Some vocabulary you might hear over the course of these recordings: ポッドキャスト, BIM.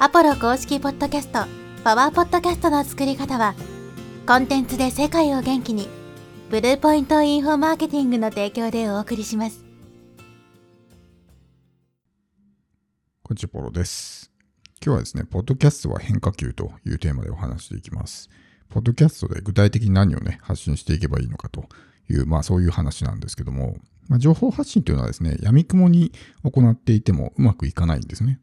アポロ公式ポッドキャストパワーポッドキャストの作り方は、コンテンツで世界を元気に、ブルーポイントインフォマーケティングの提供でお送りします。こちぽろです。今日はですね、ポッドキャストは変化球というテーマでお話していきます。ポッドキャストで具体的に何をね発信していけばいいのかという、そういう話なんですけども、情報発信というのはですね、闇雲に行っていてもうまくいかないんですね。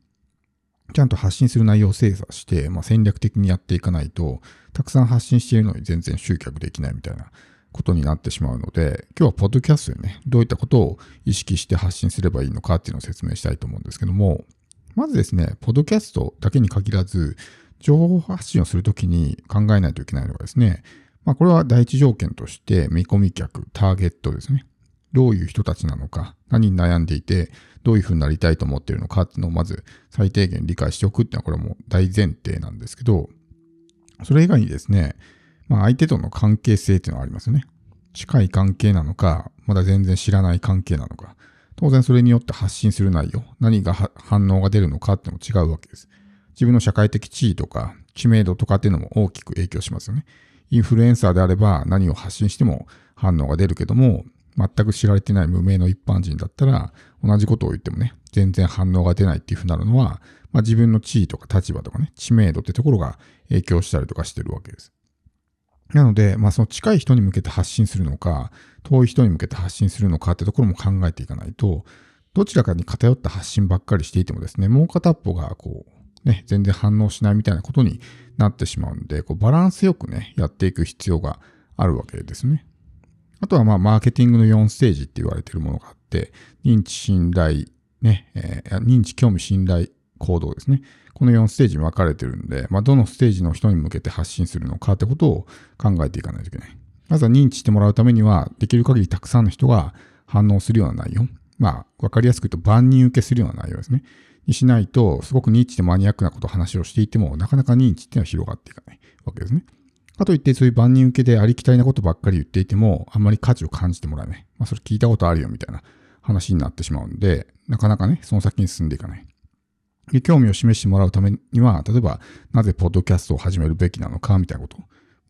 ちゃんと発信する内容を精査して、戦略的にやっていかないと、たくさん発信しているのに全然集客できないみたいなことになってしまうので、今日はポッドキャストでね、どういったことを意識して発信すればいいのかっていうのを説明したいと思うんですけども、まずですね、ポッドキャストだけに限らず、情報発信をするときに考えないといけないのがですね、これは第一条件として、見込み客、ターゲットですね。どういう人たちなのか、何に悩んでいて、どういうふうになりたいと思っているのかっていうのをまず最低限理解しておくっていうのは、これも大前提なんですけど、それ以外にですね、相手との関係性っていうのはありますよね。近い関係なのか、まだ全然知らない関係なのか、当然それによって発信する内容、何が反応が出るのかっていうのも違うわけです。自分の社会的地位とか知名度とかっていうのも大きく影響しますよね。インフルエンサーであれば何を発信しても反応が出るけども、全く知られてない無名の一般人だったら、同じことを言ってもね、全然反応が出ないっていうふうになるのは、自分の地位とか立場とかね、知名度ってところが影響したりとかしてるわけです。なので、その近い人に向けて発信するのか、遠い人に向けて発信するのかってところも考えていかないと、どちらかに偏った発信ばっかりしていてもですね、もう片っぽが全然反応しないみたいなことになってしまうんで、バランスよくね、やっていく必要があるわけですね。あとはマーケティングの4ステージって言われているものがあって、認知、信頼、認知、興味、信頼、行動ですね。この4ステージに分かれてるんで、どのステージの人に向けて発信するのかってことを考えていかないといけない。まずは認知してもらうためには、できる限りたくさんの人が反応するような内容。分かりやすく言うと万人受けするような内容ですね。にしないと、すごく認知でマニアックなことを話をしていても、なかなか認知っていうのは広がっていかないわけですね。かといってそういう万人受けでありきたりなことばっかり言っていてもあんまり価値を感じてもらえない。それ聞いたことあるよみたいな話になってしまうんで、なかなかね、その先に進んでいかない。で、興味を示してもらうためには、例えばなぜポッドキャストを始めるべきなのかみたいなこと。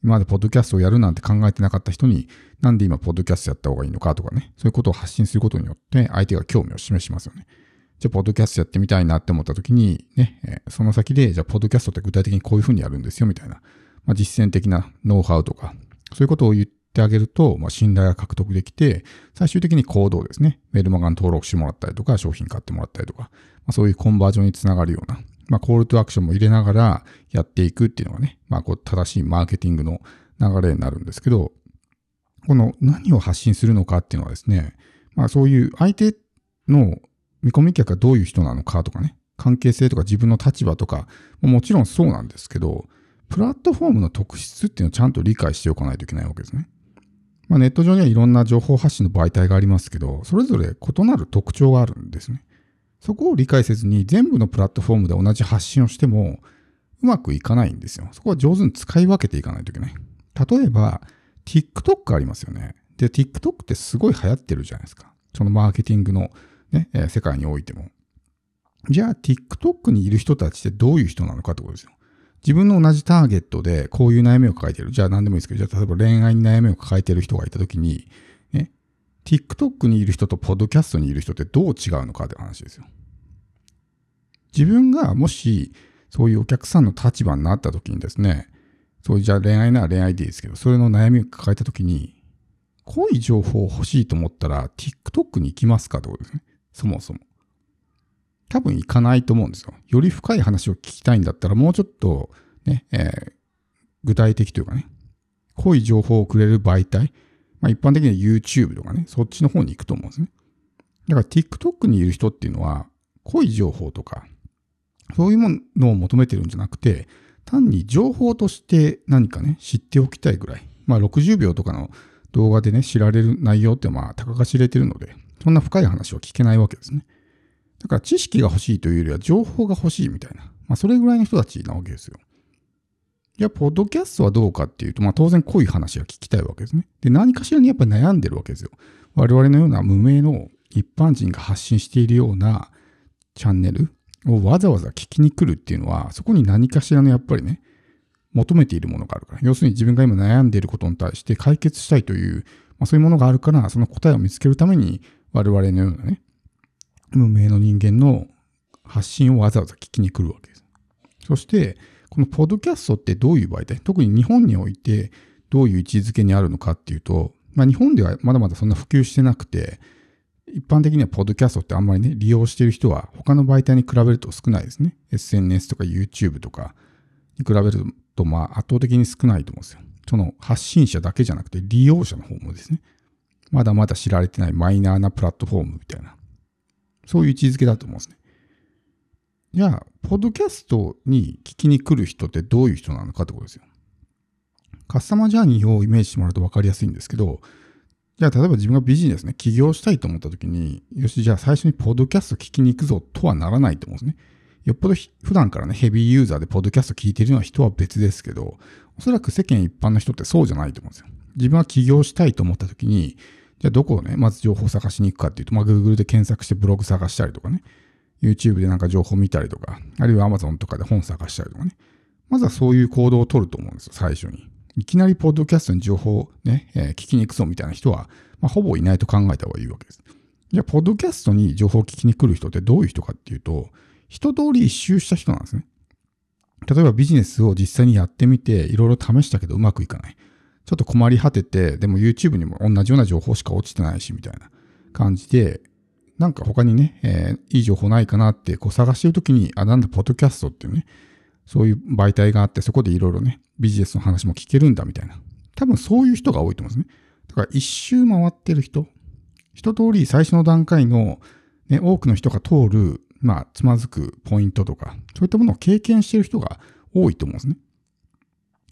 今までポッドキャストをやるなんて考えてなかった人に、なんで今ポッドキャストやった方がいいのかとかね、そういうことを発信することによって相手が興味を示しますよね。じゃあポッドキャストやってみたいなって思った時にね、その先でじゃあポッドキャストって具体的にこういうふうにやるんですよみたいな。実践的なノウハウとか、そういうことを言ってあげると、信頼が獲得できて、最終的に行動ですね。メルマガに登録してもらったりとか、商品買ってもらったりとか、そういうコンバージョンにつながるような、コールとアクションも入れながらやっていくっていうのがね、正しいマーケティングの流れになるんですけど、この何を発信するのかっていうのはですね、そういう相手の見込み客がどういう人なのかとかね、関係性とか自分の立場とか、もちろんそうなんですけど、プラットフォームの特質っていうのをちゃんと理解しておかないといけないわけですね。ネット上にはいろんな情報発信の媒体がありますけど、それぞれ異なる特徴があるんですね。そこを理解せずに全部のプラットフォームで同じ発信をしてもうまくいかないんですよ。そこは上手に使い分けていかないといけない。例えば TikTok ありますよね。で、TikTok ってすごい流行ってるじゃないですか。そのマーケティングのね、世界においても。じゃあ TikTok にいる人たちってどういう人なのかってことですよ。自分の同じターゲットでこういう悩みを抱えている。じゃあ何でもいいですけど、じゃあ例えば恋愛に悩みを抱えている人がいたときに、ね、TikTok にいる人とポッドキャストにいる人ってどう違うのかって話ですよ。自分がもしそういうお客さんの立場になったときにですね、そういうじゃあ恋愛なら恋愛でいいですけど、それの悩みを抱えたときに、濃い情報を欲しいと思ったら TikTok に行きますかってことですね。そもそも。多分行かないと思うんですよ。より深い話を聞きたいんだったら、もうちょっとね、具体的というかね、濃い情報をくれる媒体、一般的には YouTube とかね、そっちの方に行くと思うんですね。だから TikTok にいる人っていうのは、濃い情報とか、そういうものを求めてるんじゃなくて、単に情報として何かね、知っておきたいぐらい。60秒とかの動画でね、知られる内容ってたかが知れてるので、そんな深い話は聞けないわけですね。だから知識が欲しいというよりは情報が欲しいみたいな、それぐらいの人たちなわけですよ。いや、ポッドキャストはどうかっていうと、当然濃い話が聞きたいわけですね。で、何かしらにやっぱり悩んでるわけですよ。我々のような無名の一般人が発信しているようなチャンネル、をわざわざ聞きに来るっていうのは、そこに何かしらのやっぱりね、求めているものがあるから、要するに自分が今悩んでいることに対して解決したいという、そういうものがあるから、その答えを見つけるために、我々のようなね、無名の人間の発信をわざわざ聞きに来るわけです。そして、このポッドキャストってどういう媒体、特に日本においてどういう位置づけにあるのかっていうと、日本ではまだまだそんな普及してなくて、一般的にはポッドキャストってあんまりね、利用している人は他の媒体に比べると少ないですね。SNS とか YouTube とかに比べると圧倒的に少ないと思うんですよ。その発信者だけじゃなくて利用者の方もですね、まだまだ知られてないマイナーなプラットフォームみたいな、そういう位置づけだと思うんですね。じゃあ、ポッドキャストに聞きに来る人ってどういう人なのかってことですよ。カスタマージャーニーをイメージしてもらうと分かりやすいんですけど、じゃあ例えば自分がビジネスね、起業したいと思った時に、よし、じゃあ最初にポッドキャスト聞きに行くぞとはならないと思うんですね。よっぽど普段からね、ヘビーユーザーでポッドキャスト聞いているのは人は別ですけど、おそらく世間一般の人ってそうじゃないと思うんですよ。自分は起業したいと思った時に、じゃあどこをね、まず情報を探しに行くかっていうと、Google で検索してブログ探したりとかね、YouTube でなんか情報見たりとか、あるいは Amazon とかで本探したりとかね。まずはそういう行動を取ると思うんですよ、最初に。いきなりポッドキャストに情報をね、聞きに行くぞみたいな人は、ほぼいないと考えた方がいいわけです。じゃあ、ポッドキャストに情報を聞きに来る人ってどういう人かっていうと、一通り一周した人なんですね。例えばビジネスを実際にやってみて、いろいろ試したけどうまくいかない。ちょっと困り果てて、でも YouTube にも同じような情報しか落ちてないし、みたいな感じで、なんか他にね、いい情報ないかなって探してるときに、なんだポッドキャストっていうね、そういう媒体があって、そこでいろいろね、ビジネスの話も聞けるんだみたいな。多分そういう人が多いと思うんですね。だから一周回ってる人、一通り最初の段階の、ね、多くの人が通る、つまずくポイントとか、そういったものを経験してる人が多いと思うんですね。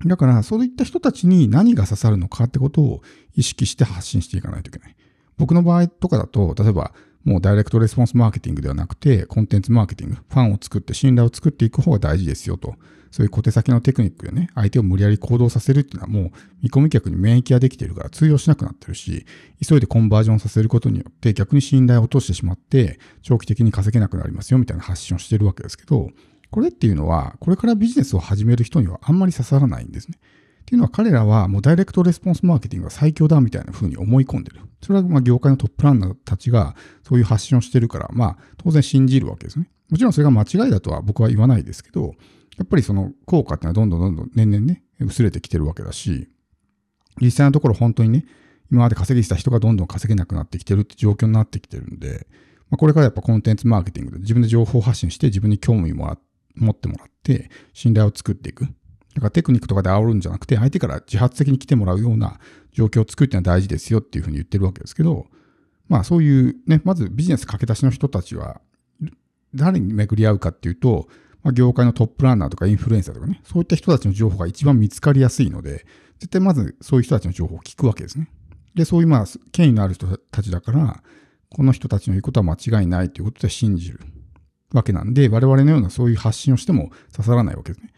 だから、そういった人たちに何が刺さるのかってことを意識して発信していかないといけない。僕の場合とかだと、例えば、もうダイレクトレスポンスマーケティングではなくて、コンテンツマーケティング、ファンを作って信頼を作っていく方が大事ですよと。そういう小手先のテクニックでね、相手を無理やり行動させるっていうのはもう見込み客に免疫ができてるから通用しなくなってるし、急いでコンバージョンさせることによって逆に信頼を落としてしまって、長期的に稼げなくなりますよみたいな発信をしてるわけですけど、これっていうのは、これからビジネスを始める人にはあんまり刺さらないんですね。っていうのは彼らはもうダイレクトレスポンスマーケティングが最強だみたいな風に思い込んでる。それは業界のトップランナーたちがそういう発信をしてるから、当然信じるわけですね。もちろんそれが間違いだとは僕は言わないですけど、やっぱりその効果っていうのはどんどん年々ね、薄れてきてるわけだし、実際のところ本当にね、今まで稼ぎした人がどんどん稼げなくなってきてるって状況になってきてるんで、これからやっぱコンテンツマーケティングで自分で情報発信して自分に興味を持ってもらって、信頼を作っていく。だからテクニックとかで煽るんじゃなくて、相手から自発的に来てもらうような状況を作るっていうのは大事ですよっていうふうに言ってるわけですけど、そういうね、まずビジネス駆け出しの人たちは、誰に巡り合うかっていうと、業界のトップランナーとかインフルエンサーとかね、そういった人たちの情報が一番見つかりやすいので、絶対まずそういう人たちの情報を聞くわけですね。で、そういう権威のある人たちだから、この人たちの言うことは間違いないということで信じるわけなんで、我々のようなそういう発信をしても刺さらないわけですね。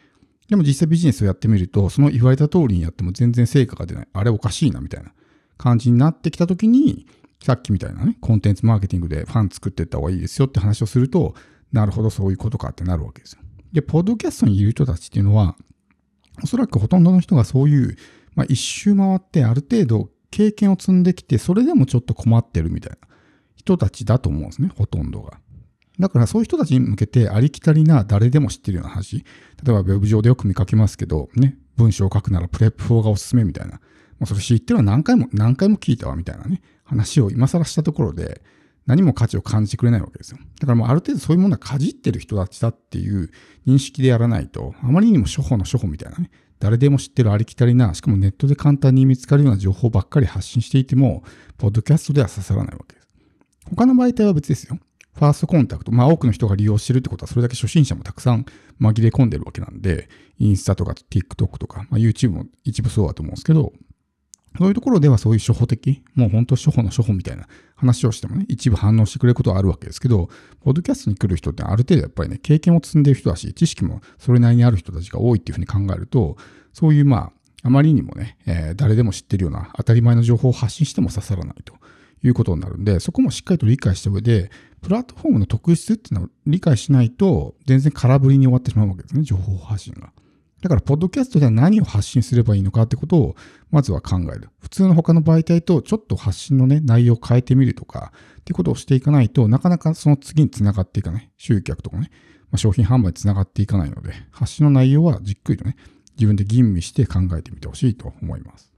でも実際ビジネスをやってみると、その言われた通りにやっても全然成果が出ない。あれおかしいなみたいな感じになってきたときに、さっきみたいなね、コンテンツマーケティングでファン作っていった方がいいですよって話をすると、なるほどそういうことかってなるわけですよ。で、ポッドキャストにいる人たちっていうのは、おそらくほとんどの人がそういう、一周回ってある程度経験を積んできて、それでもちょっと困ってるみたいな人たちだと思うんですね、ほとんどが。だからそういう人たちに向けてありきたりな誰でも知ってるような話。例えばウェブ上でよく見かけますけど、ね、文章を書くならプレップ4がおすすめみたいな。それ知ってるのは何回も聞いたわみたいなね、話を今更したところで何も価値を感じてくれないわけですよ。だからある程度そういうものはかじってる人たちだっていう認識でやらないと、あまりにも初歩みたいなね、誰でも知ってるありきたりな、しかもネットで簡単に見つかるような情報ばっかり発信していても、ポッドキャストでは刺さらないわけです。他の媒体は別ですよ。ファーストコンタクト、多くの人が利用してるってことは、それだけ初心者もたくさん紛れ込んでるわけなんで、インスタとか TikTok とか、YouTube も一部そうだと思うんですけど、そういうところではそういう初歩的、もう本当初歩みたいな話をしてもね、一部反応してくれることはあるわけですけど、ポッドキャストに来る人ってある程度やっぱりね、経験を積んでる人だし、知識もそれなりにある人たちが多いっていうふうに考えると、そういうあまりにもね、誰でも知ってるような当たり前の情報を発信しても刺さらないということになるんで、そこもしっかりと理解した上で、プラットフォームの特質っていうのを理解しないと、全然空振りに終わってしまうわけですね、情報発信が。だから、ポッドキャストでは何を発信すればいいのかってことを、まずは考える。普通の他の媒体とちょっと発信のね、内容を変えてみるとか、っていうことをしていかないとなかなかその次につながっていかない。集客とかね、商品販売につながっていかないので、発信の内容はじっくりとね、自分で吟味して考えてみてほしいと思います。